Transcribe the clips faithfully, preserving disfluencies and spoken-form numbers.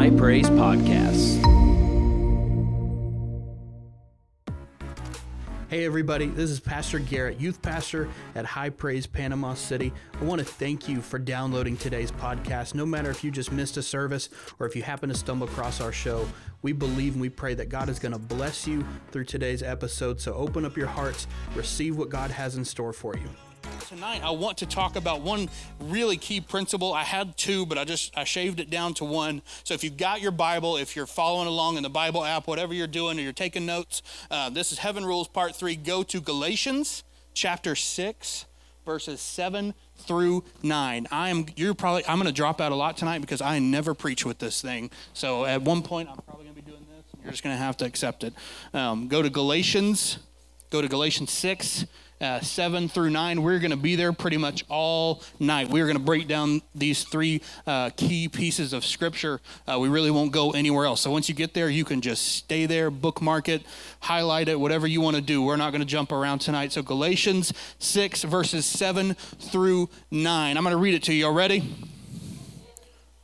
High Praise Podcasts. Hey everybody, this is Pastor Garrett, youth pastor at High Praise Panama City. I want to thank you for downloading today's podcast. No matter if you just missed a service or if you happen to stumble across our show, we believe and we pray that God is going to bless you through today's episode. So open up your hearts, receive what God has in store for you. Tonight, I want to talk about one really key principle. I had two, but I just I shaved it down to one. So if you've got your Bible, if you're following along in the Bible app, whatever you're doing, or you're taking notes, uh, this is Heaven Rules Part three. Go to Galatians chapter six, verses seven through nine. I am you're probably I'm going to drop out a lot tonight because I never preach with this thing. So at one point, I'm probably going to be doing this. And you're just going to have to accept it. Um, go to Galatians. Go to Galatians six. Uh, seven through nine. We're going to be there pretty much all night. We're going to break down these three uh, key pieces of scripture. Uh, we really won't go anywhere else. So once you get there, you can just stay there, bookmark it, highlight it, whatever you want to do. We're not going to jump around tonight. So Galatians six, verses seven through nine. I'm going to read it to you. Y'all ready?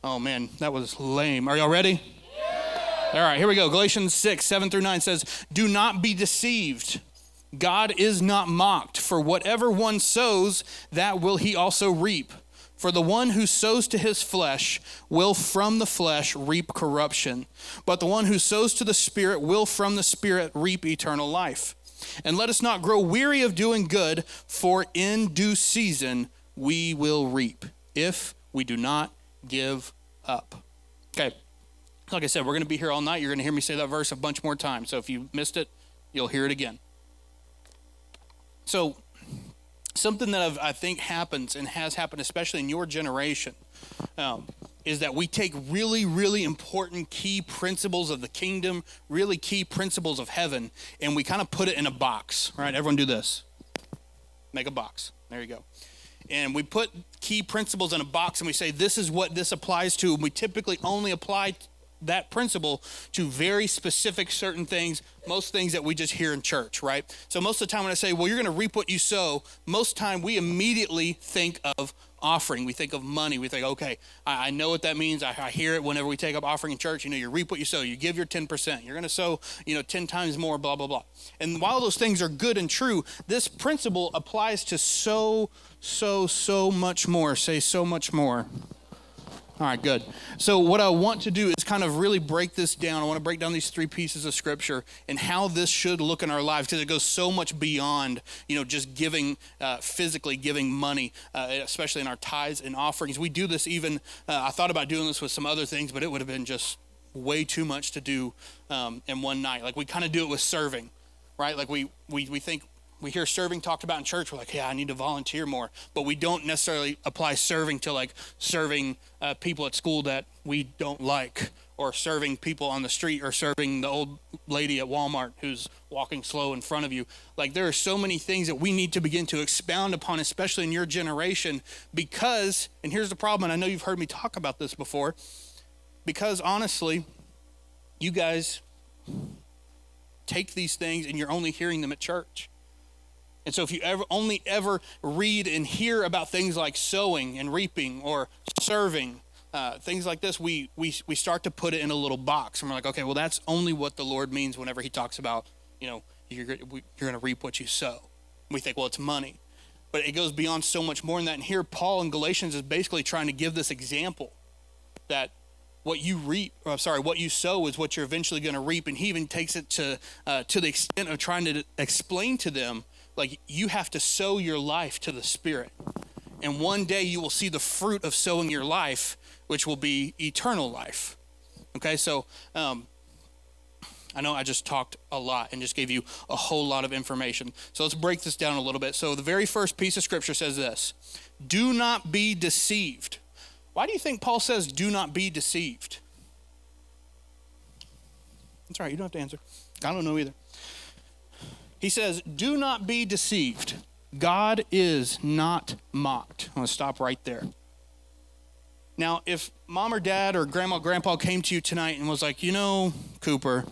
Oh man, that was lame. Are y'all ready? Yeah. All right, here we go. Galatians six, seven through nine says, "Do not be deceived. God is not mocked, for whatever one sows, that will he also reap. For the one who sows to his flesh will from the flesh reap corruption, but the one who sows to the Spirit will from the Spirit reap eternal life. And let us not grow weary of doing good, for in due season we will reap, if we do not give up." Okay, like I said, we're going to be here all night. You're going to hear me say that verse a bunch more times, so if you missed it, you'll hear it again. So something that I've, I think happens and has happened, especially in your generation, um, is that we take really, really important key principles of the kingdom, really key principles of heaven, and we kind of put it in a box, right? Everyone do this. Make a box. There you go. And we put key principles in a box and we say, this is what this applies to. And we typically only apply that principle to very specific certain things, most things that we just hear in church, right? So most of the time when I say, well, you're going to reap what you sow, most time we immediately think of offering. We think of money. We think, okay, I, I know what that means. I, I hear it whenever we take up offering in church. You know, you reap what you sow. You give your ten percent. You're going to sow, you know, ten times more, blah, blah, blah. And while those things are good and true, this principle applies to so, so, so much more. Say so much more. All right, good. So what I want to do is kind of really break this down. I want to break down these three pieces of scripture and how this should look in our lives, because it goes so much beyond, you know, just giving, uh, physically giving money, uh, especially in our tithes and offerings. We do this even, uh, I thought about doing this with some other things, but it would have been just way too much to do um, in one night. Like we kind of do it with serving, right? Like we, we, we think, we hear serving talked about in church. We're like, yeah, I need to volunteer more. But we don't necessarily apply serving to like serving uh, people at school that we don't like, or serving people on the street, or serving the old lady at Walmart who's walking slow in front of you. Like there are so many things that we need to begin to expound upon, especially in your generation, because, and here's the problem, and I know you've heard me talk about this before, because honestly, you guys take these things and you're only hearing them at church. And so if you ever only ever read and hear about things like sowing and reaping or serving, uh, things like this, we, we we start to put it in a little box. And we're like, okay, well, that's only what the Lord means whenever he talks about, you know, you're, you're going to reap what you sow. We think, well, it's money. But it goes beyond so much more than that. And here Paul in Galatians is basically trying to give this example that what you reap, or I'm sorry, what you sow is what you're eventually going to reap. And he even takes it to uh, to the extent of trying to explain to them, like you have to sow your life to the Spirit. And one day you will see the fruit of sowing your life, which will be eternal life. Okay, so um, I know I just talked a lot and just gave you a whole lot of information. So let's break this down a little bit. So the very first piece of scripture says this: do not be deceived. Why do you think Paul says do not be deceived? That's all right, you don't have to answer. I don't know either. He says, do not be deceived. God is not mocked. I'm going to stop right there. Now, if mom or dad or grandma or grandpa came to you tonight and was like, you know, Cooper,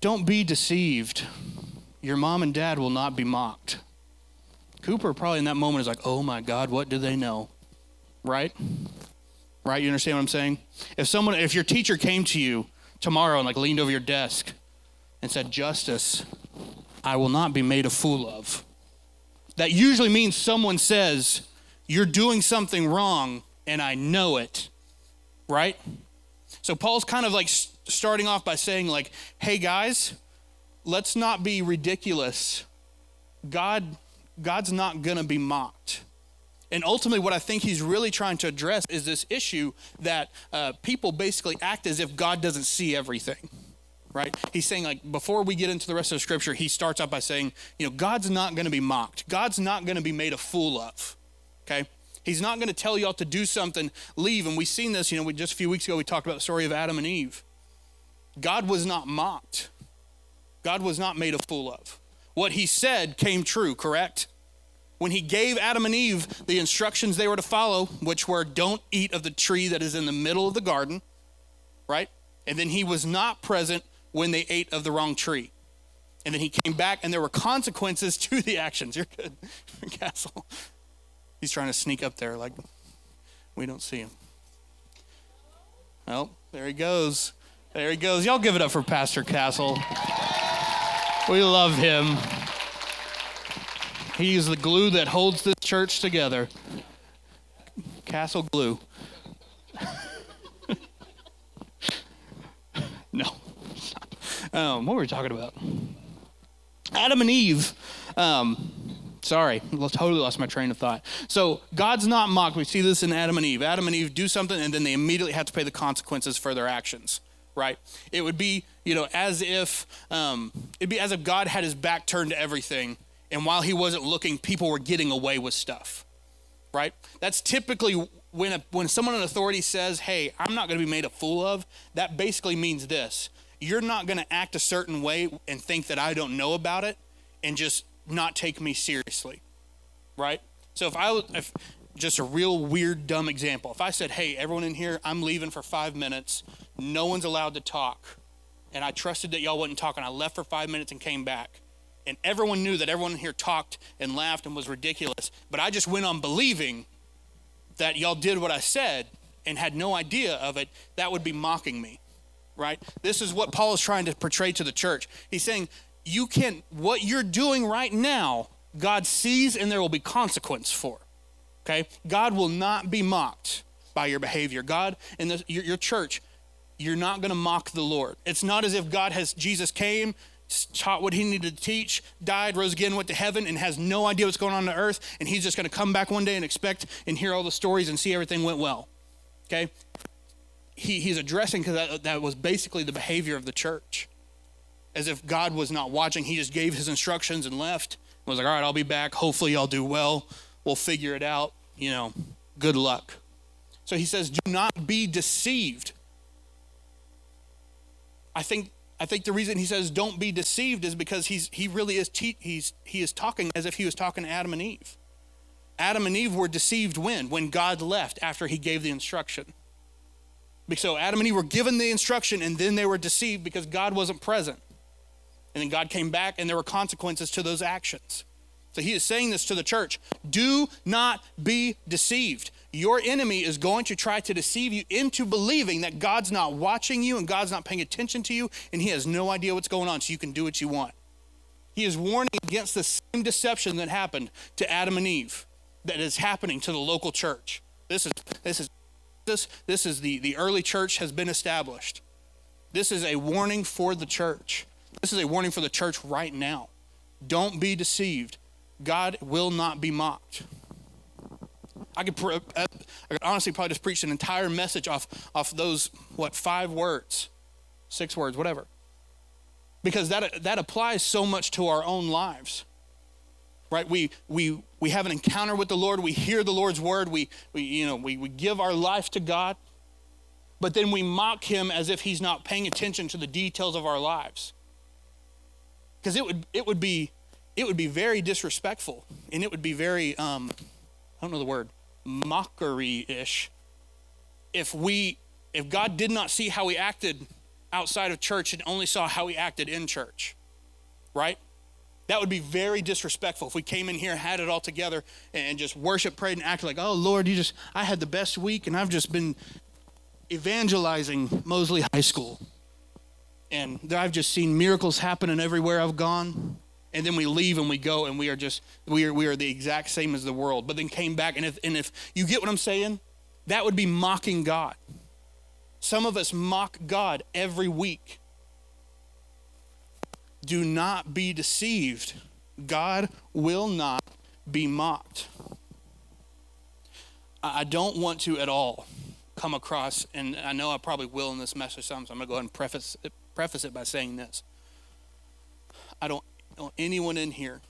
don't be deceived. Your mom and dad will not be mocked. Cooper probably in that moment is like, oh my God, what do they know? Right? right? You understand what I'm saying? If someone, if your teacher came to you tomorrow and like leaned over your desk and said, "Justice, I will not be made a fool of," that usually means someone says, "You're doing something wrong and I know it," right? So Paul's kind of like starting off by saying like, hey guys, let's not be ridiculous. God, God's not going to be mocked. And ultimately what I think he's really trying to address is this issue that uh, people basically act as if God doesn't see everything, right? He's saying like, before we get into the rest of the scripture, he starts out by saying, you know, God's not going to be mocked. God's not going to be made a fool of, okay? He's not going to tell y'all to do something, leave. And we've seen this, you know, we just a few weeks ago, we talked about the story of Adam and Eve. God was not mocked. God was not made a fool of. What he said came true, correct? When he gave Adam and Eve the instructions they were to follow, which were don't eat of the tree that is in the middle of the garden, right? And then he was not present when they ate of the wrong tree. And then he came back and there were consequences to the actions. You're good, Castle. He's trying to sneak up there like we don't see him. Well, there he goes. There he goes. Y'all give it up for Pastor Castle. We love him. He is the glue that holds the church together. Castle glue. No. Um, what were we talking about? Adam and Eve. Um, sorry, I totally lost my train of thought. So God's not mocked. We see this in Adam and Eve. Adam and Eve do something, and then they immediately have to pay the consequences for their actions. Right? It would be, you know, as if, um, it'd be as if God had his back turned to everything. And while he wasn't looking, people were getting away with stuff, right? That's typically when, a, when someone in authority says, hey, I'm not going to be made a fool of, that basically means this. You're not going to act a certain way and think that I don't know about it and just not take me seriously, right? So if I, if just a real weird, dumb example, if I said, hey, everyone in here, I'm leaving for five minutes. No one's allowed to talk. And I trusted that y'all wouldn't talk. And I left for five minutes and came back. And everyone knew that everyone in here talked and laughed and was ridiculous. But I just went on believing that y'all did what I said and had no idea of it. That would be mocking me, right? This is what Paul is trying to portray to the church. He's saying, you can, what you're doing right now, God sees and there will be consequence for, okay? God will not be mocked by your behavior. God and the, your, your church, you're not going to mock the Lord. It's not as if God has, Jesus came, taught what he needed to teach, died, rose again, went to heaven, and has no idea what's going on on earth, and he's just going to come back one day and expect and hear all the stories and see everything went well, okay? He, he's addressing, because that, that was basically the behavior of the church, as if God was not watching. He just gave his instructions and left, and was like, all right, I'll be back. Hopefully y'all do well. We'll figure it out. You know, good luck. So he says, do not be deceived. I think I think the reason he says don't be deceived is because he's he really is te- he's he is talking as if he was talking to Adam and Eve. Adam and Eve were deceived when when God left after he gave the instruction. So Adam and Eve were given the instruction and then they were deceived because God wasn't present. And then God came back and there were consequences to those actions. So he is saying this to the church. Do not be deceived. Your enemy is going to try to deceive you into believing that God's not watching you and God's not paying attention to you and he has no idea what's going on, so you can do what you want. He is warning against the same deception that happened to Adam and Eve that is happening to the local church. This is this is this this is the, the early church has been established. This is a warning for the church. This is a warning for the church right now. Don't be deceived. God will not be mocked. I could, I could honestly probably just preach an entire message off, off those, what, five words, six words, whatever. Because that that applies so much to our own lives, right? We we we have an encounter with the Lord. We hear the Lord's word. We, we you know, we, we give our life to God, but then we mock him as if he's not paying attention to the details of our lives. Because it would it would be it would be very disrespectful, and it would be very um, I don't know the word. mockery-ish. If we, if God did not see how we acted outside of church and only saw how we acted in church, right? That would be very disrespectful if we came in here, had it all together, and just worship, prayed, and acted like, oh, Lord, you just, I had the best week, and I've just been evangelizing Mosley High School. And I've just seen miracles happening everywhere I've gone. And then we leave and we go, and we are just, we are we are the exact same as the world. But then came back, and if and if you get what I'm saying, that would be mocking God. Some of us mock God every week. Do not be deceived. God will not be mocked. I don't want to at all come across, and I know I probably will in this message, so I'm going to go ahead and preface it, preface it by saying this. I don't want anyone in here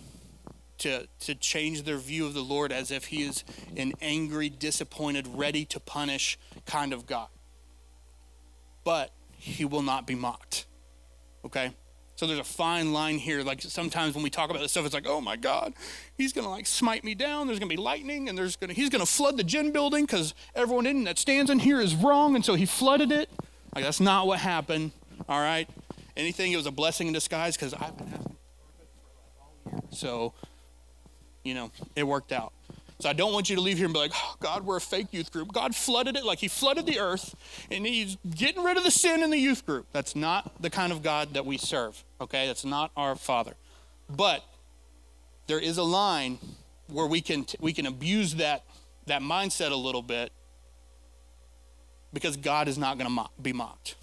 to, to change their view of the Lord as if he is an angry, disappointed, ready to punish kind of God. But he will not be mocked, okay? So there's a fine line here. Like sometimes when we talk about this stuff, it's like, oh my God, he's going to like smite me down. There's going to be lightning and there's going to, he's going to flood the gym building because everyone in that stands in here is wrong. And so he flooded it. Like that's not what happened. All right. Anything, it was a blessing in disguise because I've been asking for it for like all year. So, you know, it worked out. So I don't want you to leave here and be like, oh, God, we're a fake youth group. God flooded it like he flooded the earth and he's getting rid of the sin in the youth group. That's not the kind of God that we serve, okay? That's not our Father. But there is a line where we can we can abuse that, that mindset a little bit because God is not going to mock, be mocked,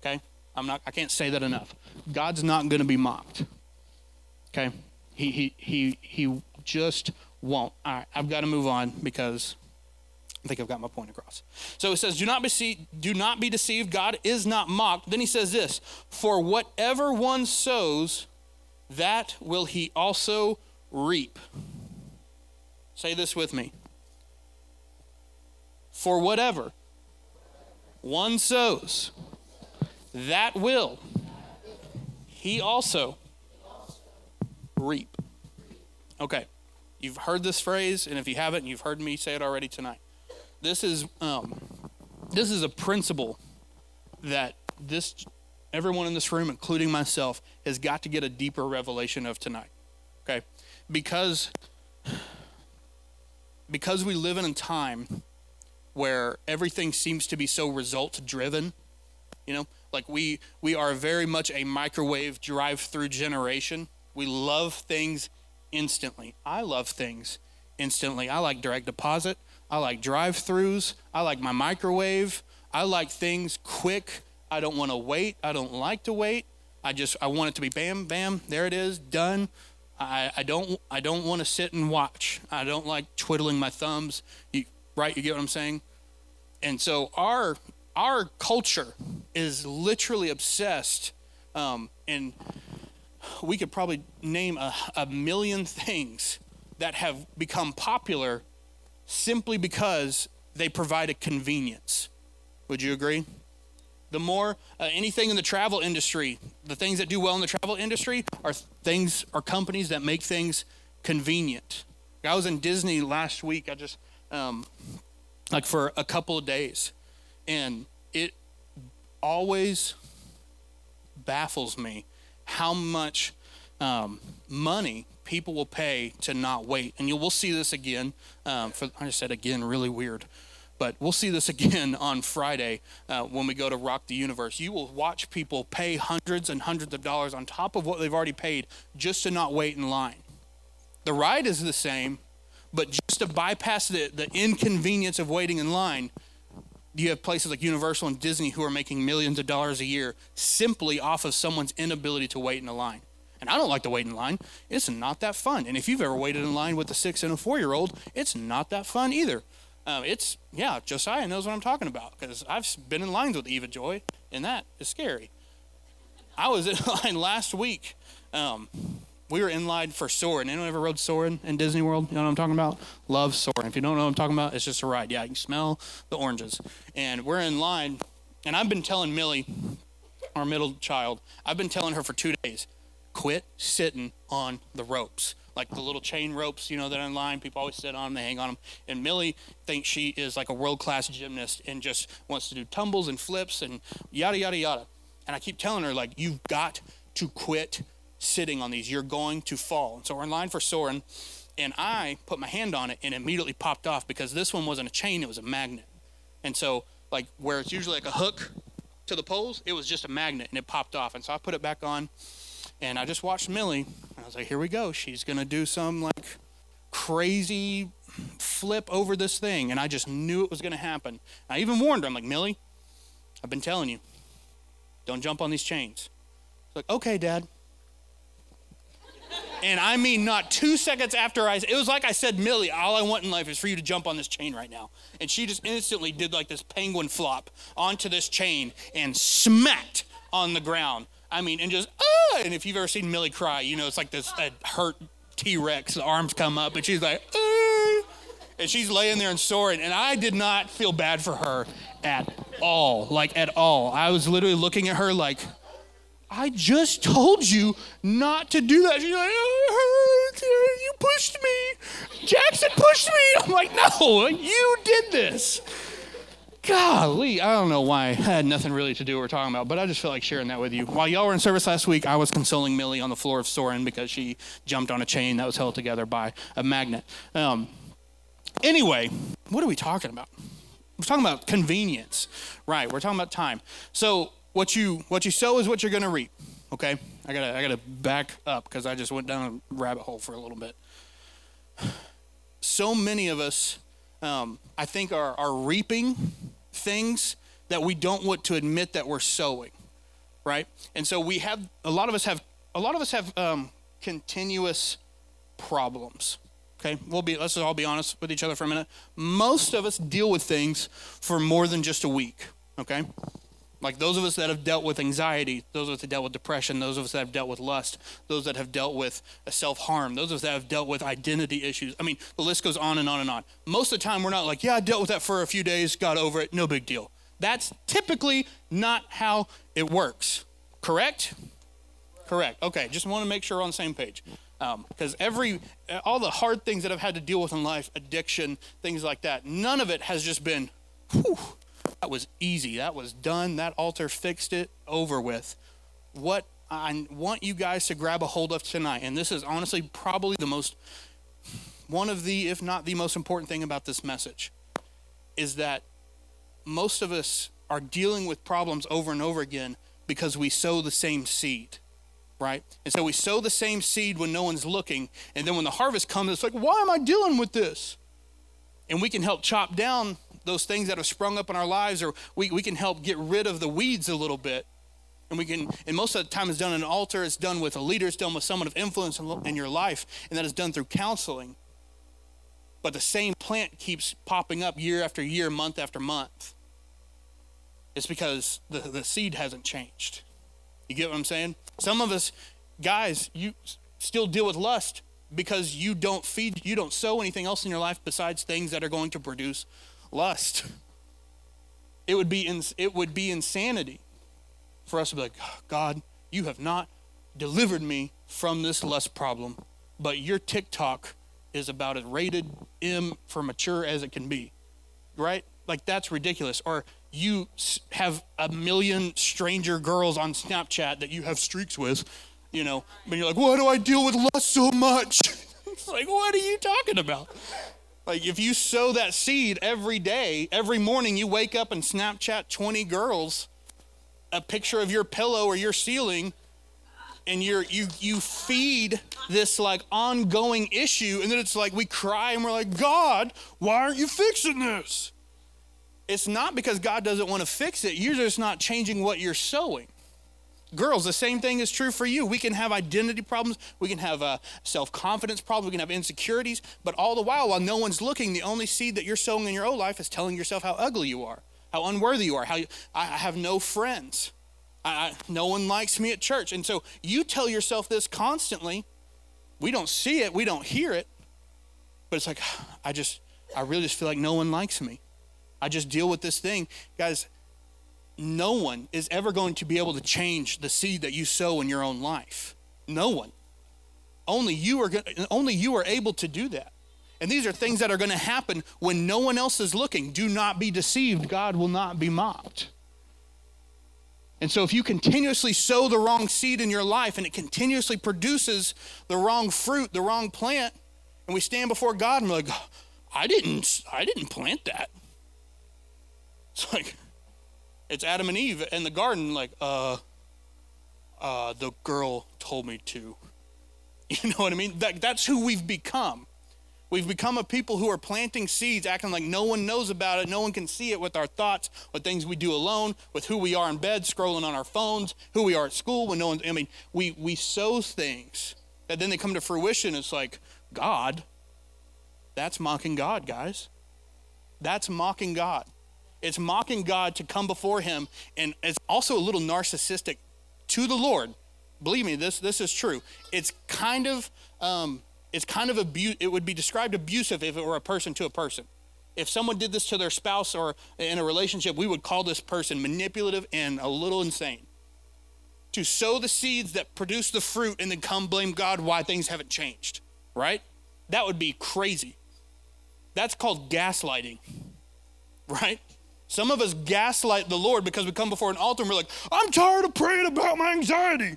okay? I'm not, I can't say that enough. God's not going to be mocked, okay? He, he, he, he just... won't. All right, I've got to move on because I think I've got my point across. So it says, do not be do not be deceived. God is not mocked. Then he says this, for whatever one sows, that will he also reap. Say this with me. For whatever one sows, that will he also reap. Okay. You've heard this phrase, and if you haven't, you've heard me say it already tonight. This is um, this is a principle that this everyone in this room, including myself, has got to get a deeper revelation of tonight. Okay, because because we live in a time where everything seems to be so result-driven. You know, like we we are very much a microwave drive-through generation. We love things instantly. I love things instantly. I like direct deposit. I like drive-thrus. I like my microwave. I like things quick. I don't want to wait. I don't like to wait. I just, I want it to be bam, bam, there it is, done. I, I don't, I don't want to sit and watch. I don't like twiddling my thumbs. You, right? You get what I'm saying? And so our, our culture is literally obsessed, um, and we could probably name a, a million things that have become popular simply because they provide a convenience. Would you agree? The more uh, anything in the travel industry, the things that do well in the travel industry are things are companies that make things convenient. I was in Disney last week. I just um, like for a couple of days, and it always baffles me how much um, money people will pay to not wait. And you will see this again. Um, for, I just said again, really weird. But we'll see this again on Friday uh, when we go to Rock the Universe. You will watch people pay hundreds and hundreds of dollars on top of what they've already paid just to not wait in line. The ride is the same, but just to bypass the, the inconvenience of waiting in line, you have places like Universal and Disney who are making millions of dollars a year simply off of someone's inability to wait in a line. And I don't like to wait in line. It's not that fun. And if you've ever waited in line with a six and a four-year-old, it's not that fun either. Um, it's, yeah, Josiah knows what I'm talking about because I've been in lines with Eva Joy, and that is scary. I was in line last week. Um, we were in line for Soarin'. Anyone ever rode Soarin' in Disney World? You know what I'm talking about? Love Soarin'. If you don't know what I'm talking about, it's just a ride. Yeah, you can smell the oranges. And we're in line, and I've been telling Millie, our middle child, I've been telling her for two days, quit sitting on the ropes. Like the little chain ropes, you know, that are in line. People always sit on them, they hang on them. And Millie thinks she is like a world-class gymnast and just wants to do tumbles and flips and yada, yada, yada. And I keep telling her, like, you've got to quit sitting on these. You're going to fall. And so we're in line for soaring, and I put my hand on it and it immediately popped off, because this one wasn't a chain, it was a magnet. And so, like, where it's usually like a hook to the poles, it was just a magnet, and it popped off. And so I put it back on, and I just watched Millie, and I was like, here we go. She's going to do some, like, crazy flip over this thing, and I just knew it was going to happen. I even warned her. I'm like, Millie, I've been telling you, don't jump on these chains. She's like, okay, Dad. And I mean, not two seconds after I, it was like I said, Millie, all I want in life is for you to jump on this chain right now. And she just instantly did like this penguin flop onto this chain and smacked on the ground. I mean, and just, ah! And if you've ever seen Millie cry, you know, it's like this uh, hurt T-Rex, the arms come up, and she's like, ah! And she's laying there and soaring. And I did not feel bad for her at all, like at all. I was literally looking at her like, I just told you not to do that. She's like, oh, it hurts. You pushed me. Jackson pushed me. I'm like, no, you did this. Golly, I don't know why. It had nothing really to do with what we're talking about, but I just feel like sharing that with you. While y'all were in service last week, I was consoling Millie on the floor of Soren because she jumped on a chain that was held together by a magnet. Um, anyway, what are we talking about? We're talking about convenience, right? We're talking about time. So, What you what you sow is what you're gonna reap. Okay, I gotta I gotta back up because I just went down a rabbit hole for a little bit. So many of us, um, I think, are are reaping things that we don't want to admit that we're sowing, right? And so we have a lot of us have a lot of us have um, continuous problems. Okay, we'll be let's all be honest with each other for a minute. Most of us deal with things for more than just a week. Okay. Like those of us that have dealt with anxiety, those of us that dealt with depression, those of us that have dealt with lust, those that have dealt with self-harm, those of us that have dealt with identity issues. I mean, the list goes on and on and on. Most of the time we're not like, yeah, I dealt with that for a few days, got over it, no big deal. That's typically not how it works. Correct? Correct. Okay, just want to make sure we're on the same page. Because um, every, all the hard things that I've had to deal with in life, addiction, things like that, none of it has just been, whew, that was easy. That was done. That altar fixed it, over with. What I want you guys to grab a hold of tonight, and this is honestly probably the most, one of the, if not the most important thing about this message, is that most of us are dealing with problems over and over again because we sow the same seed, right? And so we sow the same seed when no one's looking, and then when the harvest comes, it's like, why am I dealing with this? And we can help chop down those things that have sprung up in our lives, or we, we can help get rid of the weeds a little bit. And we can, and most of the time it's done at an altar, it's done with a leader, it's done with someone of influence in, in your life, and that is done through counseling. But the same plant keeps popping up year after year, month after month. It's because the, the seed hasn't changed. You get what I'm saying? Some of us, guys, you still deal with lust because you don't feed, you don't sow anything else in your life besides things that are going to produce lust. It would be in, it would be insanity for us to be like, God, you have not delivered me from this lust problem, but your TikTok is about as rated M for mature as it can be, right? Like, that's ridiculous. Or you have a million stranger girls on Snapchat that you have streaks with, you know, and you're like, why do I deal with lust so much? It's like, what are you talking about? Like, if you sow that seed every day, every morning you wake up and Snapchat twenty girls a picture of your pillow or your ceiling, and you're, you you feed this, like, ongoing issue, and then it's like we cry and we're like, God, why aren't you fixing this? It's not because God doesn't want to fix it. You're just not changing what you're sowing. Girls, the same thing is true for you. We can have identity problems. We can have uh, self-confidence problems. We can have insecurities. But all the while, while no one's looking, the only seed that you're sowing in your own life is telling yourself how ugly you are, how unworthy you are, how you, I, I have no friends. I, I, no one likes me at church. And so you tell yourself this constantly. We don't see it. We don't hear it. But it's like, I just, I really just feel like no one likes me. I just deal with this thing. Guys, no one is ever going to be able to change the seed that you sow in your own life. No one. Only you are only you are able to do that. And these are things that are going to happen when no one else is looking. Do not be deceived. God will not be mocked. And so if you continuously sow the wrong seed in your life and it continuously produces the wrong fruit, the wrong plant, and we stand before God and we're like, I didn't, I didn't plant that. It's like, it's Adam and Eve in the garden, like, uh, uh, the girl told me to. You know what I mean? That, that's who we've become. We've become a people who are planting seeds, acting like no one knows about it, no one can see it, with our thoughts, with things we do alone, with who we are in bed, scrolling on our phones, who we are at school when no one's, I mean, we, we sow things that then they come to fruition. It's like, God, that's mocking God, guys. That's mocking God. It's mocking God to come before him, and it's also a little narcissistic to the Lord. Believe me, this this is true. It's kind of um, it's kind of abu- it would be described abusive if it were a person to a person. If someone did this to their spouse or in a relationship, we would call this person manipulative and a little insane. To sow the seeds that produce the fruit and then come blame God why things haven't changed, right? That would be crazy. That's called gaslighting, right? Some of us gaslight the Lord because we come before an altar and we're like, I'm tired of praying about my anxiety.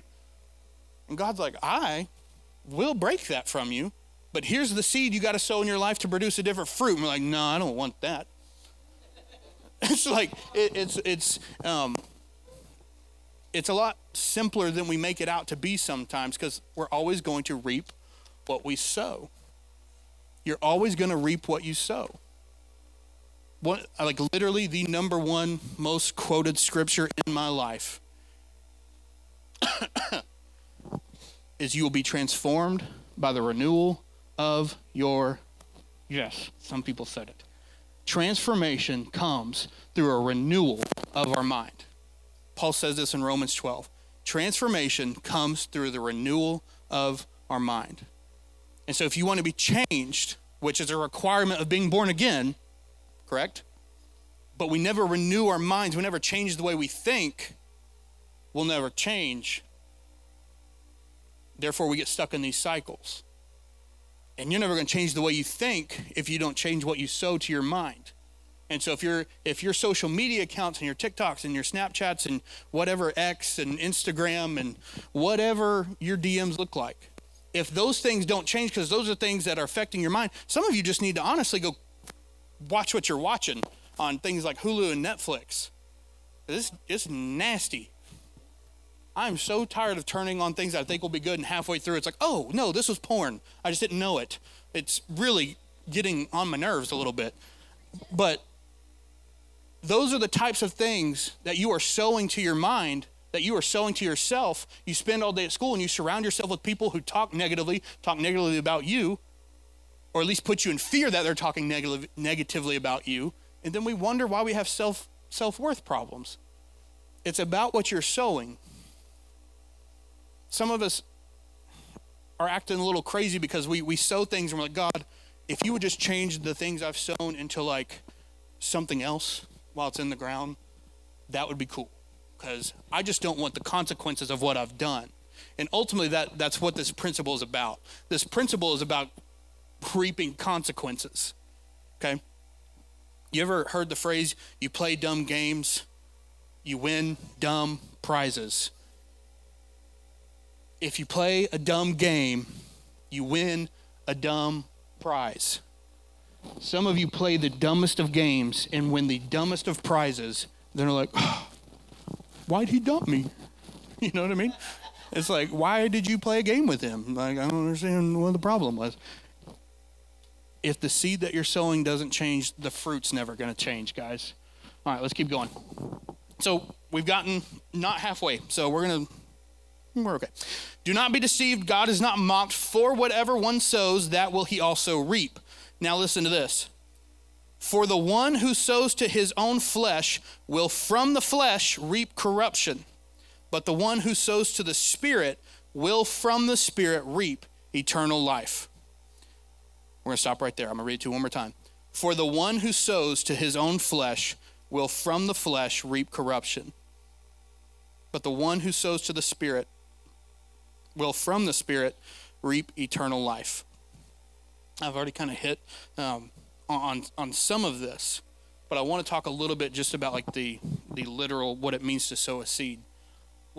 And God's like, I will break that from you, but here's the seed you got to sow in your life to produce a different fruit. And we're like, no, I don't want that. It's like, it, it's, it's, um, it's a lot simpler than we make it out to be sometimes, because we're always going to reap what we sow. You're always going to reap what you sow. What, like literally the number one most quoted scripture in my life is you will be transformed by the renewal of your, yes, some people said it. Transformation comes through a renewal of our mind. Paul says this in Romans twelve. Transformation comes through the renewal of our mind. And so if you want to be changed, which is a requirement of being born again, correct? But we never renew our minds. We never change the way we think. We'll never change. Therefore, we get stuck in these cycles. And you're never going to change the way you think if you don't change what you sow to your mind. And so if your if your social media accounts and your TikToks and your Snapchats and whatever X and Instagram and whatever your D Ms look like, if those things don't change, because those are things that are affecting your mind, some of you just need to honestly go watch what you're watching on things like Hulu and Netflix. This is nasty. I'm so tired of turning on things that I think will be good, and halfway through it's like, oh no, this was porn. I just didn't know it. It's really getting on my nerves a little bit. But those are the types of things that you are sowing to your mind, that you are sowing to yourself. You spend all day at school and you surround yourself with people who talk negatively, talk negatively about you, or at least put you in fear that they're talking negative, negatively about you. And then we wonder why we have self, self-worth problems. It's about what you're sowing. Some of us are acting a little crazy because we, we sow things and we're like, God, if you would just change the things I've sown into like something else while it's in the ground, that would be cool. Because I just don't want the consequences of what I've done. And ultimately that, that's what this principle is about. This principle is about reaping consequences, okay? You ever heard the phrase, you play dumb games, you win dumb prizes? If you play a dumb game, you win a dumb prize. Some of you play the dumbest of games and win the dumbest of prizes. They're like, oh, why'd he dump me? You know what I mean? It's like, why did you play a game with him? Like, I don't understand what the problem was. If the seed that you're sowing doesn't change, the fruit's never going to change, guys. All right, let's keep going. So we've gotten not halfway, so we're going to, we're okay. Do not be deceived. God is not mocked, for whatever one sows, that will he also reap. Now listen to this. For the one who sows to his own flesh will from the flesh reap corruption, but the one who sows to the Spirit will from the Spirit reap eternal life. We're going to stop right there. I'm going to read it to you one more time. For the one who sows to his own flesh will from the flesh reap corruption. But the one who sows to the Spirit will from the Spirit reap eternal life. I've already kind of hit um, on on some of this, but I want to talk a little bit just about like the the literal, what it means to sow a seed.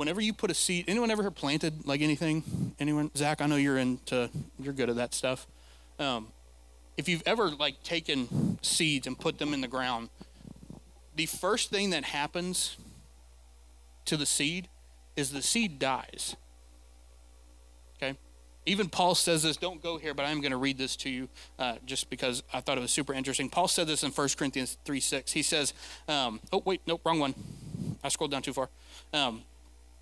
whenever you put a seed, anyone ever planted like anything? Anyone? Zach, I know you're into, you're good at that stuff. Um, if you've ever like taken seeds and put them in the ground, the first thing that happens to the seed is the seed dies. Okay? Even Paul says this, don't go here, but I'm going to read this to you uh, just because I thought it was super interesting. Paul said this in First Corinthians three six. He says, um, oh, wait, nope, wrong one. I scrolled down too far. Um,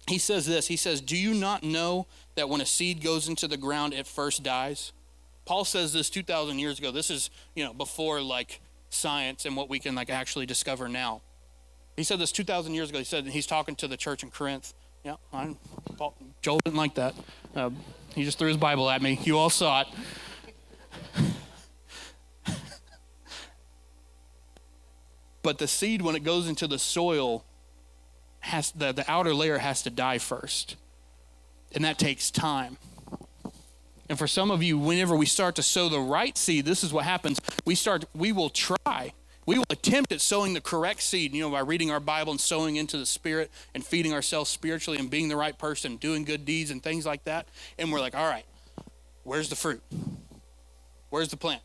he says this, he says, do you not know that when a seed goes into the ground, it first dies? Paul says this two thousand years ago. This is, you know, before like science and what we can like actually discover now. He said this two thousand years ago. He said, and he's talking to the church in Corinth. Yeah, I'm, Paul, Joel didn't like that. Uh, he just threw his Bible at me. You all saw it. But the seed, when it goes into the soil, has the, the outer layer has to die first. And that takes time. And for some of you, whenever we start to sow the right seed, this is what happens. We start, we will try. We will attempt at sowing the correct seed, you know, by reading our Bible and sowing into the Spirit and feeding ourselves spiritually and being the right person, doing good deeds and things like that. And we're like, all right, where's the fruit? Where's the plant?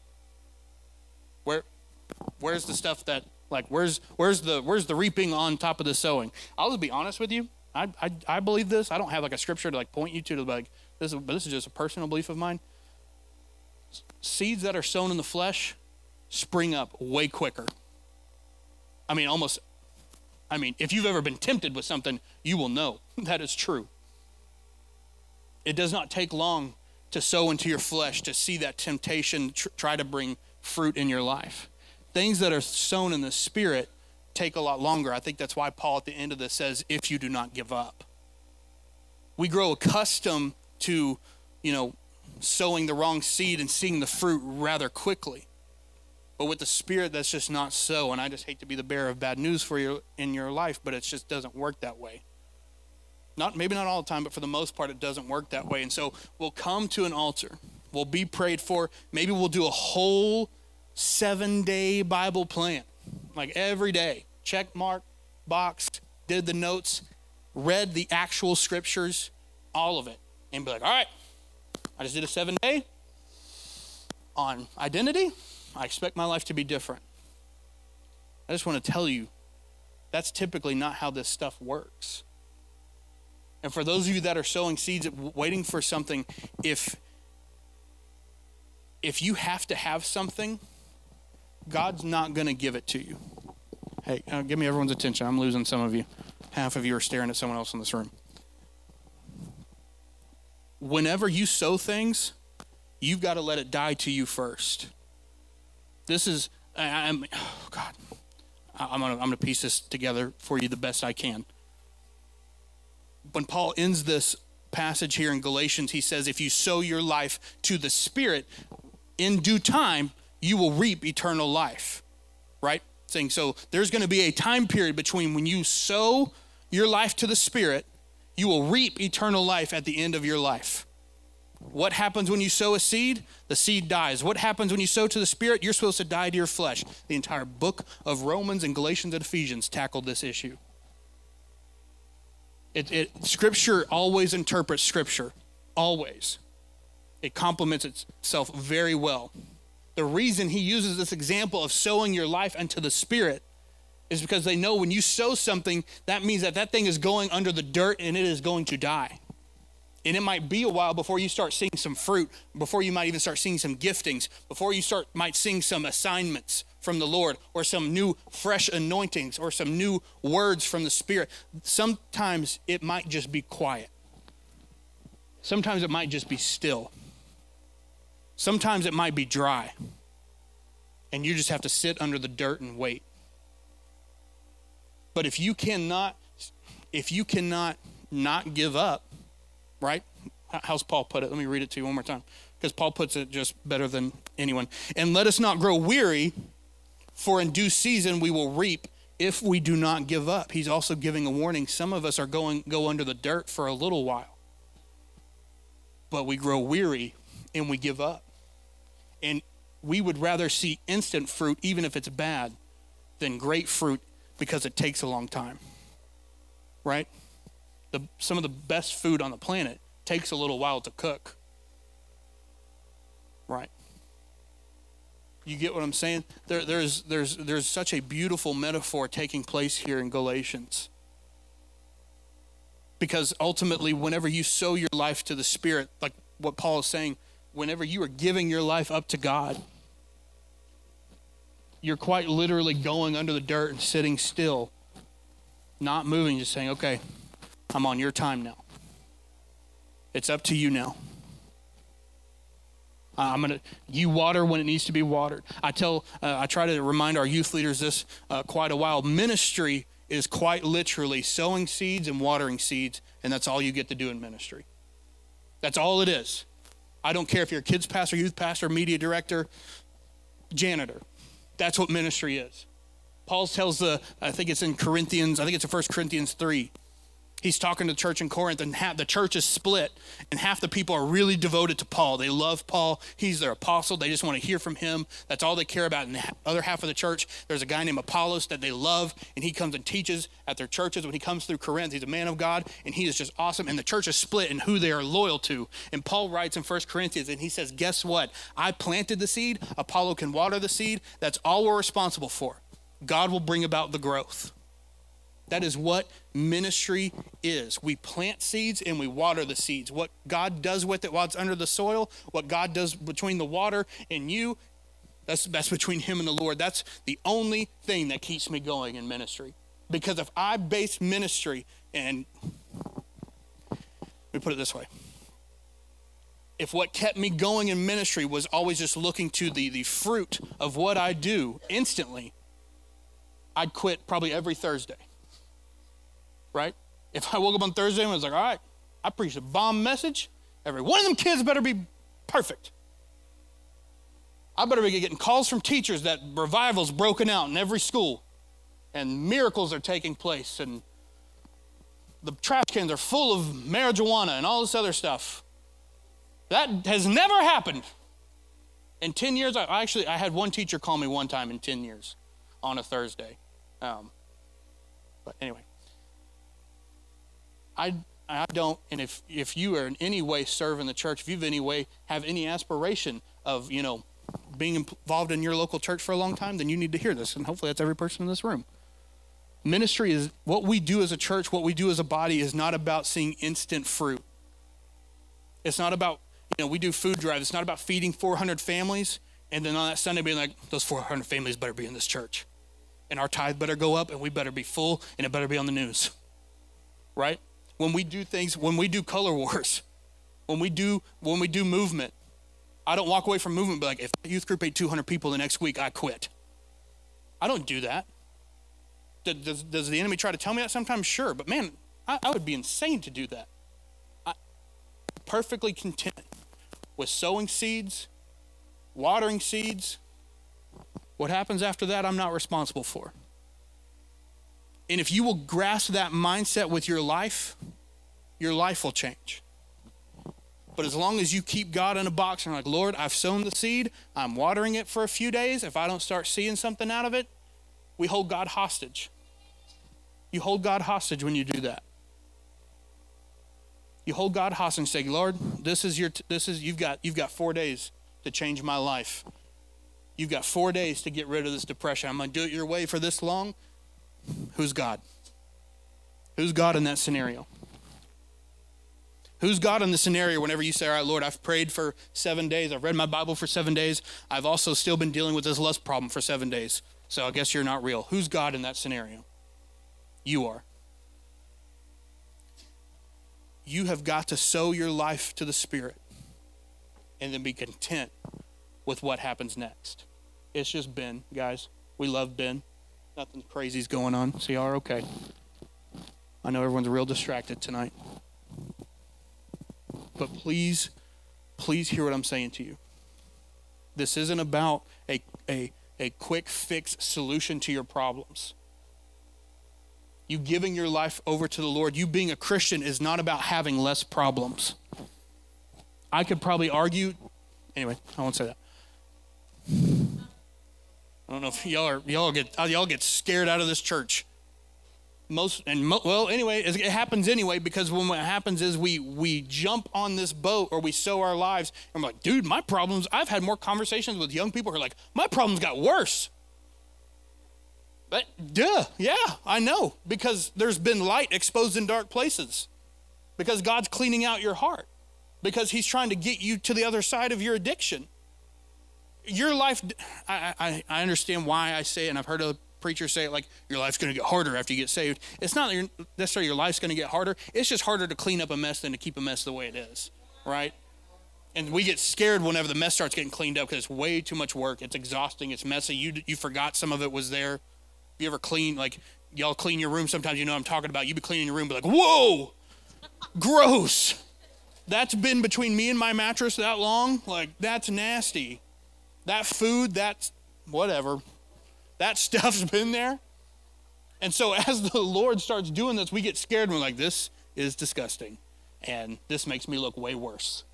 Where, where's the stuff that, like, where's where's the where's the reaping on top of the sowing? I'll just be honest with you. I I, I believe this. I don't have like a scripture to like point you to, to like this, is, but this is just a personal belief of mine. Seeds that are sown in the flesh spring up way quicker. I mean, almost, I mean, if you've ever been tempted with something, you will know that is true. It does not take long to sow into your flesh, to see that temptation tr- try to bring fruit in your life. Things that are sown in the Spirit take a lot longer. I think that's why Paul at the end of this says, if you do not give up. We grow accustomed to, you know, sowing the wrong seed and seeing the fruit rather quickly. But with the Spirit, that's just not so. And I just hate to be the bearer of bad news for you in your life, but it just doesn't work that way. Not maybe not all the time, but for the most part, it doesn't work that way. And so we'll come to an altar. We'll be prayed for. Maybe we'll do a whole seven-day Bible plan, like every day. Check mark, boxed, did the notes, read the actual scriptures, all of it. And be like, all right, I just did a seven-day on identity. I expect my life to be different. I just want to tell you, that's typically not how this stuff works. And for those of you that are sowing seeds, waiting for something, if, if you have to have something, God's not going to give it to you. Hey, uh, give me everyone's attention. I'm losing some of you. Half of you are staring at someone else in this room. Whenever you sow things, you've got to let it die to you first. This is, I, I'm, oh God, I'm gonna, I'm gonna piece this together for you the best I can. When Paul ends this passage here in Galatians, he says, if you sow your life to the Spirit, in due time, you will reap eternal life, right? Saying, so there's gonna be a time period between when you sow your life to the Spirit, you will reap eternal life at the end of your life. What happens when you sow a seed? The seed dies. What happens when you sow to the Spirit? You're supposed to die to your flesh. The entire book of Romans and Galatians and Ephesians tackled this issue. It, it Scripture always interprets Scripture, always. It complements itself very well. The reason he uses this example of sowing your life unto the Spirit is because they know when you sow something, that means that that thing is going under the dirt and it is going to die. And it might be a while before you start seeing some fruit, before you might even start seeing some giftings, before you start might seeing some assignments from the Lord or some new fresh anointings or some new words from the Spirit. Sometimes it might just be quiet. Sometimes it might just be still. Sometimes it might be dry. And you just have to sit under the dirt and wait. But if you cannot, if you cannot not give up, right? How's Paul put it? Let me read it to you one more time, because Paul puts it just better than anyone. And let us not grow weary, for in due season we will reap if we do not give up. He's also giving a warning. Some of us are going go under the dirt for a little while, but we grow weary and we give up. And we would rather see instant fruit, even if it's bad, than great fruit because it takes a long time, right? the, some of the best food on the planet takes a little while to cook. Right? You get what I'm saying? There, there's, there's, there's such a beautiful metaphor taking place here in Galatians. Because ultimately, whenever you sow your life to the Spirit, like what Paul is saying, whenever you are giving your life up to God, you're quite literally going under the dirt and sitting still, not moving, just saying, okay, I'm on your time now. It's up to you now. Uh, I'm gonna, you water when it needs to be watered. I tell, uh, I try to remind our youth leaders this uh, quite a while. Ministry is quite literally sowing seeds and watering seeds, and that's all you get to do in ministry. That's all it is. I don't care if you're a kids pastor, youth pastor, media director, janitor. That's what ministry is. Paul tells the, I think it's in Corinthians, I think it's in First Corinthians three. He's talking to the church in Corinth, and half, the church is split, and half the people are really devoted to Paul. They love Paul. He's their apostle. They just want to hear from him. That's all they care about. And the other half of the church, there's a guy named Apollos that they love, and he comes and teaches at their churches. When he comes through Corinth, he's a man of God, and he is just awesome. And the church is split in who they are loyal to. And Paul writes in First Corinthians, and he says, guess what? I planted the seed. Apollo can water the seed. That's all we're responsible for. God will bring about the growth. That is what ministry is. We plant seeds and we water the seeds. What God does with it while it's under the soil, what God does between the water and you, that's, that's between him and the Lord. That's the only thing that keeps me going in ministry. Because if I base ministry, and let me put it this way. If what kept me going in ministry was always just looking to the, the fruit of what I do instantly, I'd quit probably every Thursday. Right? If I woke up on Thursday and was like, all right, I preached a bomb message. Every one of them kids better be perfect. I better be getting calls from teachers that revival's broken out in every school and miracles are taking place and the trash cans are full of marijuana and all this other stuff. That has never happened. In ten years, I actually, I had one teacher call me one time in ten years on a Thursday. Um, but anyway. I I don't, and if, if you are in any way serving the church, if you've any way have any aspiration of, you know, being involved in your local church for a long time, then you need to hear this. And hopefully that's every person in this room. Ministry is, what we do as a church, what we do as a body is not about seeing instant fruit. It's not about, you know, we do food drives. It's not about feeding four hundred families and then on that Sunday being like, those four hundred families better be in this church. And our tithe better go up and we better be full and it better be on the news. Right? When we do things, when we do color wars, when we do when we do movement, I don't walk away from movement and be like, if the youth group ate two hundred people the next week, I quit. I don't do that. Does, does the enemy try to tell me that sometimes? Sure, but man, I, I would be insane to do that. I'm perfectly content with sowing seeds, watering seeds. What happens after that, I'm not responsible for. And if you will grasp that mindset with your life, your life will change. But as long as you keep God in a box and like, Lord, I've sown the seed. I'm watering it for a few days. If I don't start seeing something out of it, we hold God hostage. You hold God hostage when you do that. You hold God hostage and say, Lord, this is your, t- this is, you've got, you've got four days to change my life. You've got four days to get rid of this depression. I'm going to do it your way for this long. Who's God? Who's God in that scenario? Who's God in the scenario whenever you say, all right, Lord, I've prayed for seven days. I've read my Bible for seven days. I've also still been dealing with this lust problem for seven days. So I guess you're not real. Who's God in that scenario? You are. You have got to sow your life to the Spirit and then be content with what happens next. It's just Ben, guys. We love Ben. Nothing crazy's going on. So y'all are okay. I know everyone's real distracted tonight. But please, please hear what I'm saying to you. This isn't about a a, a quick fix solution to your problems. You giving your life over to the Lord, you being a Christian is not about having less problems. I could probably argue, anyway, I won't say that. I don't know if y'all are, y'all get y'all get scared out of this church. most, and mo- well, anyway, it happens anyway, because when what happens is we we jump on this boat, or we sow our lives, and we're like, dude, my problems, I've had more conversations with young people who are like, my problems got worse. But duh, yeah, I know, because there's been light exposed in dark places, because God's cleaning out your heart, because he's trying to get you to the other side of your addiction. Your life, I, I, I understand why I say it, and I've heard other preachers say it, like, your life's going to get harder after you get saved. It's not necessarily your life's going to get harder. It's just harder to clean up a mess than to keep a mess the way it is, right? And we get scared whenever the mess starts getting cleaned up, because it's way too much work. It's exhausting. It's messy. You you forgot some of it was there. You ever clean, like, y'all clean your room sometimes, you know what I'm talking about. You be cleaning your room, be like, whoa, gross. That's been between me and my mattress that long. Like, that's nasty. That food, that's whatever, that stuff's been there. And so as the Lord starts doing this, we get scared, and we're like, this is disgusting, and this makes me look way worse.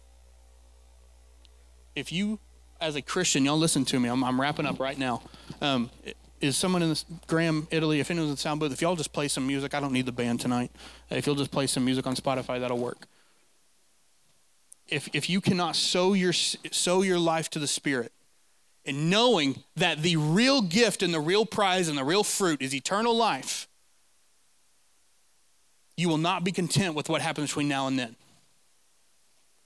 If you, as a Christian, y'all listen to me, I'm, I'm wrapping up right now. Um, is someone in this, Graham, Italy, if anyone's in the sound booth, if y'all just play some music, I don't need the band tonight. If you'll just play some music on Spotify, that'll work. If if you cannot sow your sow your life to the Spirit, and knowing that the real gift and the real prize and the real fruit is eternal life, you will not be content with what happens between now and then.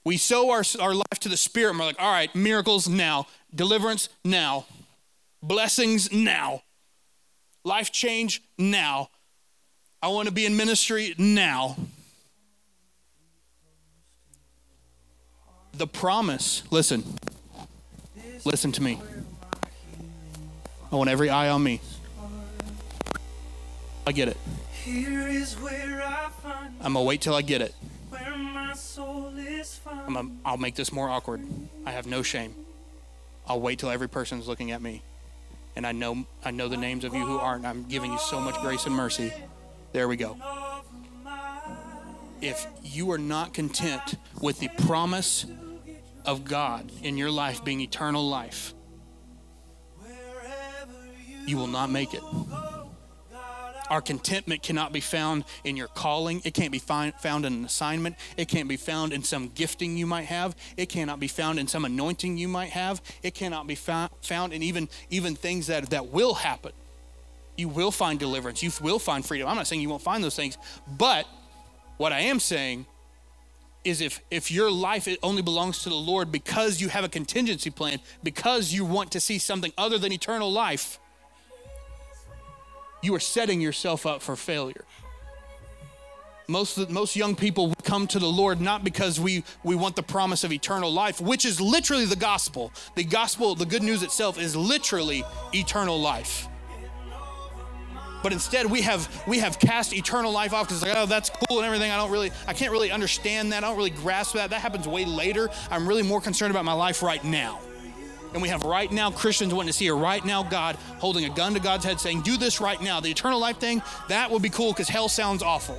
We sow our, our life to the Spirit, and we're like, all right, miracles now, deliverance now, blessings now, life change now, I want to be in ministry now. The promise, listen, listen to me. I want every eye on me. I get it. I'm going to wait till I get it. I'm a, I'll make this more awkward. I have no shame. I'll wait till every person's looking at me. And I know I know the names of you who aren't. I'm giving you so much grace and mercy. There we go. If you are not content with the promise of God in your life being eternal life, you will not make it. Our contentment cannot be found in your calling. It can't be find, found in an assignment. It can't be found in some gifting you might have. It cannot be found in some anointing you might have. It cannot be found, found in even, even things that, that will happen. You will find deliverance. You will find freedom. I'm not saying you won't find those things, but what I am saying is if if your life it only belongs to the Lord because you have a contingency plan, because you want to see something other than eternal life, you are setting yourself up for failure. Most of the, most young people come to the Lord not because we, we want the promise of eternal life, which is literally the gospel. The gospel, the good news itself, is literally eternal life. But instead, we have we have cast eternal life off because like, oh, that's cool and everything. I don't really, I can't really understand that. I don't really grasp that. That happens way later. I'm really more concerned about my life right now. And we have right now Christians wanting to see a right now God holding a gun to God's head saying, do this right now. The eternal life thing, that would be cool because hell sounds awful.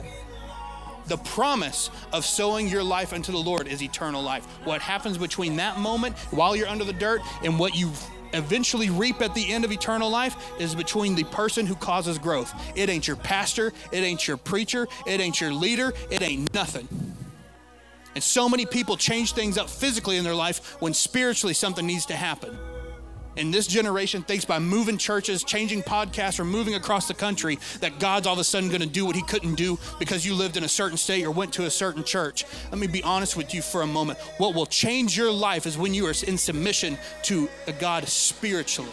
The promise of sowing your life unto the Lord is eternal life. What happens between that moment while you're under the dirt and what you eventually reap at the end of eternal life is between the person who causes growth. It ain't your pastor, it ain't your preacher, it ain't your leader, it ain't nothing. And so many people change things up physically in their life when spiritually something needs to happen. And this generation thinks by moving churches, changing podcasts, or moving across the country that God's all of a sudden going to do what he couldn't do because you lived in a certain state or went to a certain church. Let me be honest with you for a moment. What will change your life is when you are in submission to a God spiritually.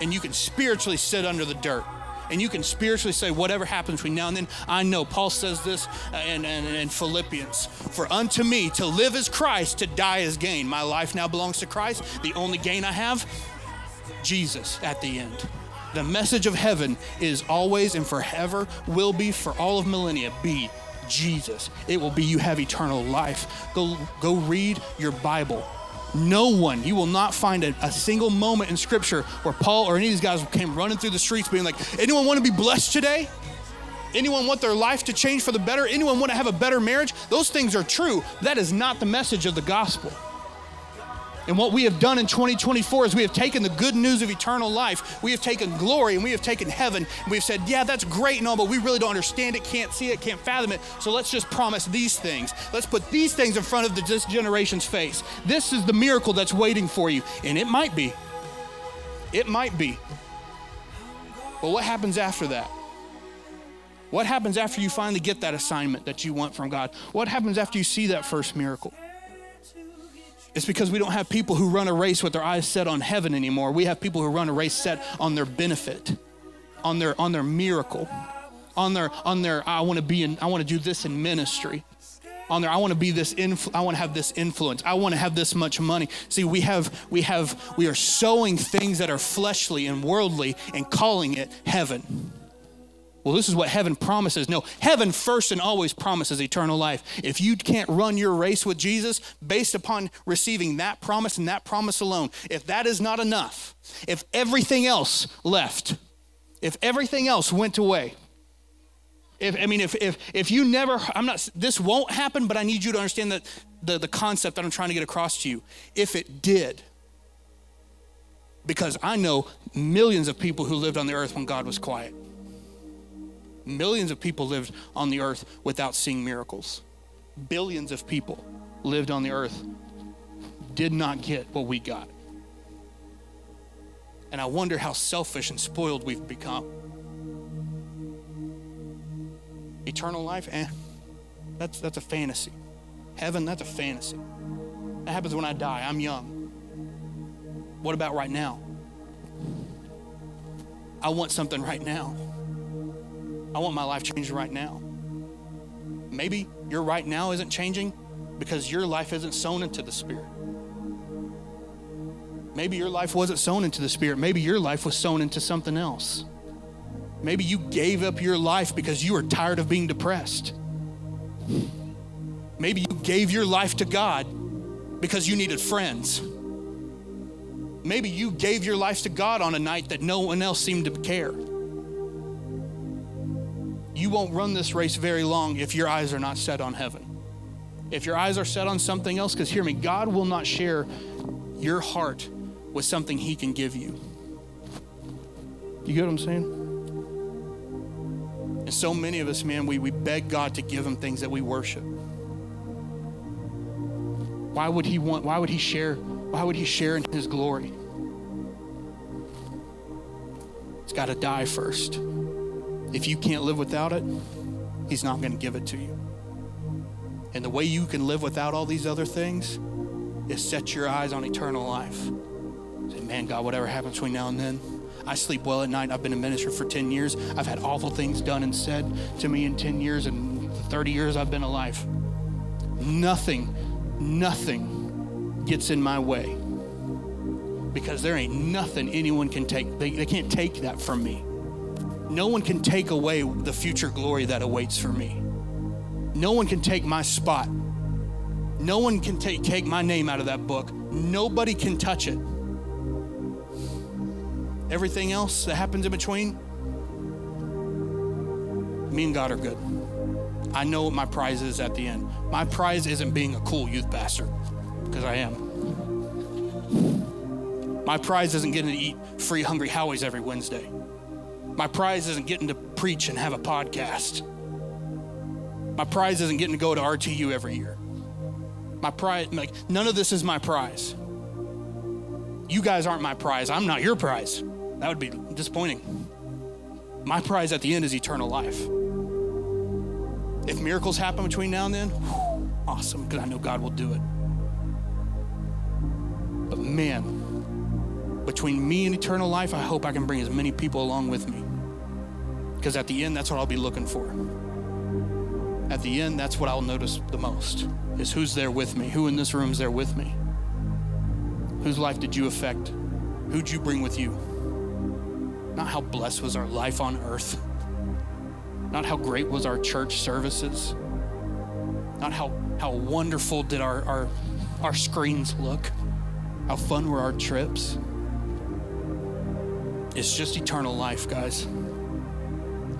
And you can spiritually sit under the dirt. And you can spiritually say whatever happens between now and then. I know Paul says this in, in, in Philippians. For unto me to live is Christ, to die is gain. My life now belongs to Christ. The only gain I have, Jesus at the end. The message of heaven is always and forever will be for all of millennia be Jesus. It will be you have eternal life. Go, go read your Bible. No one, you will not find a, a single moment in Scripture where Paul or any of these guys came running through the streets being like, anyone want to be blessed today? Anyone want their life to change for the better? Anyone want to have a better marriage? Those things are true. That is not the message of the gospel. And what we have done in twenty twenty-four is we have taken the good news of eternal life, we have taken glory, and we have taken heaven, and we've said, yeah, that's great and all, but we really don't understand it, can't see it, can't fathom it, so let's just promise these things. Let's put these things in front of the, this generation's face. This is the miracle that's waiting for you, and it might be. It might be. But what happens after that? What happens after you finally get that assignment that you want from God? What happens after you see that first miracle? It's because we don't have people who run a race with their eyes set on heaven anymore. We have people who run a race set on their benefit, on their on their miracle, on their on their I want to be in I want to do this in ministry, on their I want to be this influ- I want to have this influence. I want to have this much money. See, we have we have we are sowing things that are fleshly and worldly and calling it heaven. Well, this is what heaven promises. No, heaven first and always promises eternal life. If you can't run your race with Jesus based upon receiving that promise and that promise alone, if that is not enough, if everything else left, if everything else went away, if I mean, if if if you never, I'm not, this won't happen, but I need you to understand that the, the concept that I'm trying to get across to you. If it did, because I know millions of people who lived on the earth when God was quiet. Millions of people lived on the earth without seeing miracles. Billions of people lived on the earth, did not get what we got. And I wonder how selfish and spoiled we've become. Eternal life, eh, that's, that's a fantasy. Heaven, that's a fantasy. That happens when I die, I'm young. What about right now? I want something right now. I want my life changed right now. Maybe your right now isn't changing because your life isn't sown into the Spirit. Maybe your life wasn't sown into the Spirit. Maybe your life was sown into something else. Maybe you gave up your life because you were tired of being depressed. Maybe you gave your life to God because you needed friends. Maybe you gave your life to God on a night that no one else seemed to care. You won't run this race very long if your eyes are not set on heaven. If your eyes are set on something else, because hear me, God will not share your heart with something he can give you. You get what I'm saying? And so many of us, man, we, we beg God to give him things that we worship. Why would he want, why would he share, why would he share in his glory? It's got to die first. If you can't live without it, he's not going to give it to you. And the way you can live without all these other things is set your eyes on eternal life. Say, man, God, whatever happens between now and then, I sleep well at night. I've been in ministry for ten years. I've had awful things done and said to me in ten years and thirty years I've been alive. Nothing, nothing gets in my way because there ain't nothing anyone can take. They, they can't take that from me. No one can take away the future glory that awaits for me. No one can take my spot. No one can take, take my name out of that book. Nobody can touch it. Everything else that happens in between, me and God are good. I know what my prize is at the end. My prize isn't being a cool youth pastor, because I am. My prize isn't getting to eat free Hungry Howie's every Wednesday. My prize isn't getting to preach and have a podcast. My prize isn't getting to go to R T U every year. My prize, like, none of this is my prize. You guys aren't my prize. I'm not your prize. That would be disappointing. My prize at the end is eternal life. If miracles happen between now and then, whew, awesome, because I know God will do it. But man, between me and eternal life, I hope I can bring as many people along with me. Because at the end, that's what I'll be looking for. At the end, that's what I'll notice the most, is who's there with me, who in this room is there with me. Whose life did you affect? Who'd you bring with you? Not how blessed was our life on earth. Not how great was our church services. Not how, how wonderful did our, our, our screens look. How fun were our trips. It's just eternal life, guys.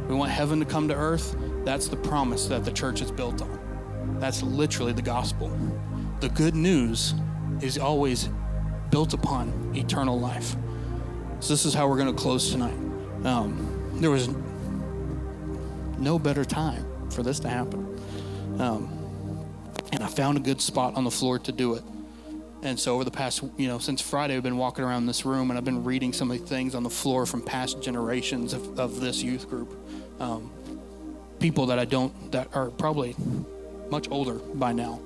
We want heaven to come to earth. That's the promise that the church is built on. That's literally the gospel. The good news is always built upon eternal life. So this is how we're going to close tonight. Um, there was no better time for this to happen. Um, and I found a good spot on the floor to do it. And so over the past, you know, since Friday, I've been walking around this room and I've been reading some of the things on the floor from past generations of, of this youth group. Um, people that I don't, that are probably much older by now.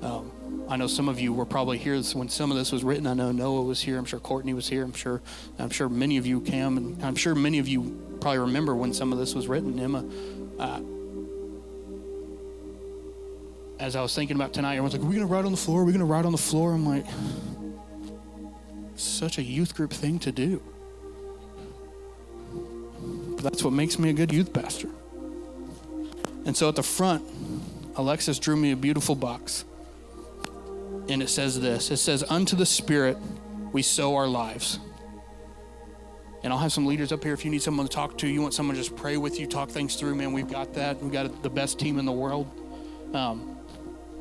Um, I know some of you were probably here when some of this was written. I know Noah was here. I'm sure Courtney was here. I'm sure, I'm sure many of you came, and I'm sure many of you probably remember when some of this was written. Emma, uh, as I was thinking about tonight, everyone's like, are we going to ride on the floor? Are we going to ride on the floor? I'm like, such a youth group thing to do. But that's what makes me a good youth pastor. And so at the front, Alexis drew me a beautiful box. And it says this. It says, unto the Spirit, we sow our lives. And I'll have some leaders up here. If you need someone to talk to, you want someone to just pray with you, talk things through, man, we've got that. We've got the best team in the world. Um,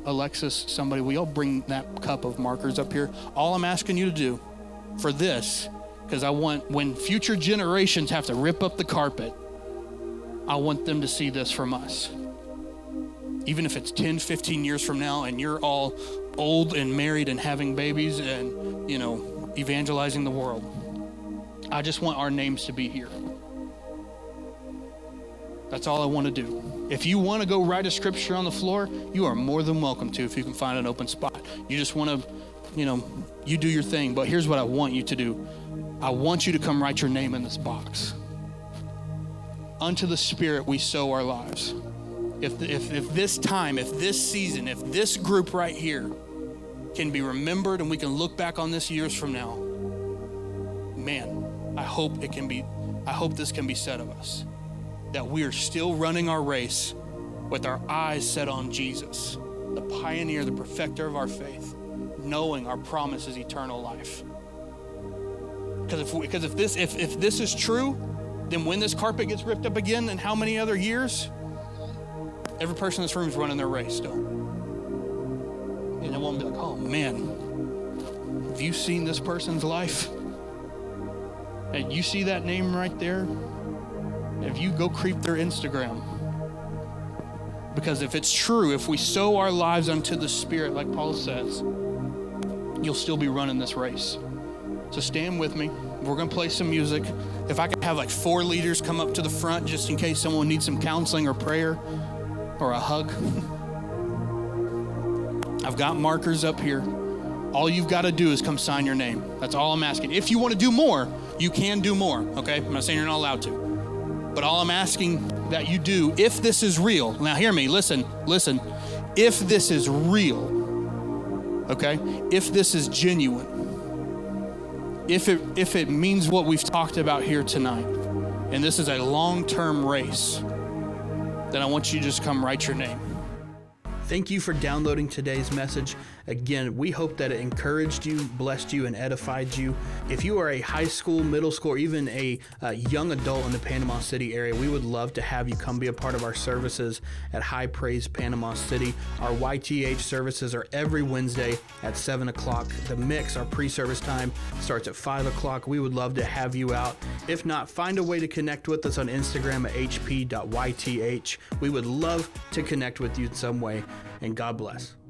Alexis, somebody, we all bring that cup of markers up here. All I'm asking you to do for this, because I want, when future generations have to rip up the carpet, I want them to see this from us. Even if it's ten, fifteen years from now and you're all old and married and having babies and, you know, evangelizing the world. I just want our names to be here. That's all I want to do. If you want to go write a scripture on the floor, you are more than welcome to if you can find an open spot. You just want to, you know, you do your thing. But here's what I want you to do. I want you to come write your name in this box. Unto the Spirit we sow our lives. If, if, if this time, if this season, if this group right here can be remembered and we can look back on this years from now, man, I hope it can be, I hope this can be said of us, that we are still running our race with our eyes set on Jesus, the pioneer, the perfecter of our faith, knowing our promise is eternal life. Because if we, because if this if, if this is true, then when this carpet gets ripped up again in how many other years, every person in this room is running their race still. And it won't be like, oh man, have you seen this person's life? And you see that name right there? If you go creep their Instagram, because if it's true, if we sow our lives unto the Spirit, like Paul says, you'll still be running this race. So stand with me. We're going to play some music. If I could have like four leaders come up to the front, just in case someone needs some counseling or prayer or a hug. I've got markers up here. All you've got to do is come sign your name. That's all I'm asking. If you want to do more, you can do more. Okay. I'm not saying you're not allowed to. But all I'm asking that you do, if this is real, now hear me, listen, listen, if this is real, okay, if this is genuine, if it if it means what we've talked about here tonight, and this is a long-term race, then I want you to just come write your name. Thank you for downloading today's message. Again, we hope that it encouraged you, blessed you, and edified you. If you are a high school, middle school, or even a uh, young adult in the Panama City area, we would love to have you come be a part of our services at High Praise Panama City. Our Y T H services are every Wednesday at seven o'clock. The mix, our pre-service time, starts at five o'clock. We would love to have you out. If not, find a way to connect with us on Instagram at h p dot y t h. We would love to connect with you in some way. And God bless.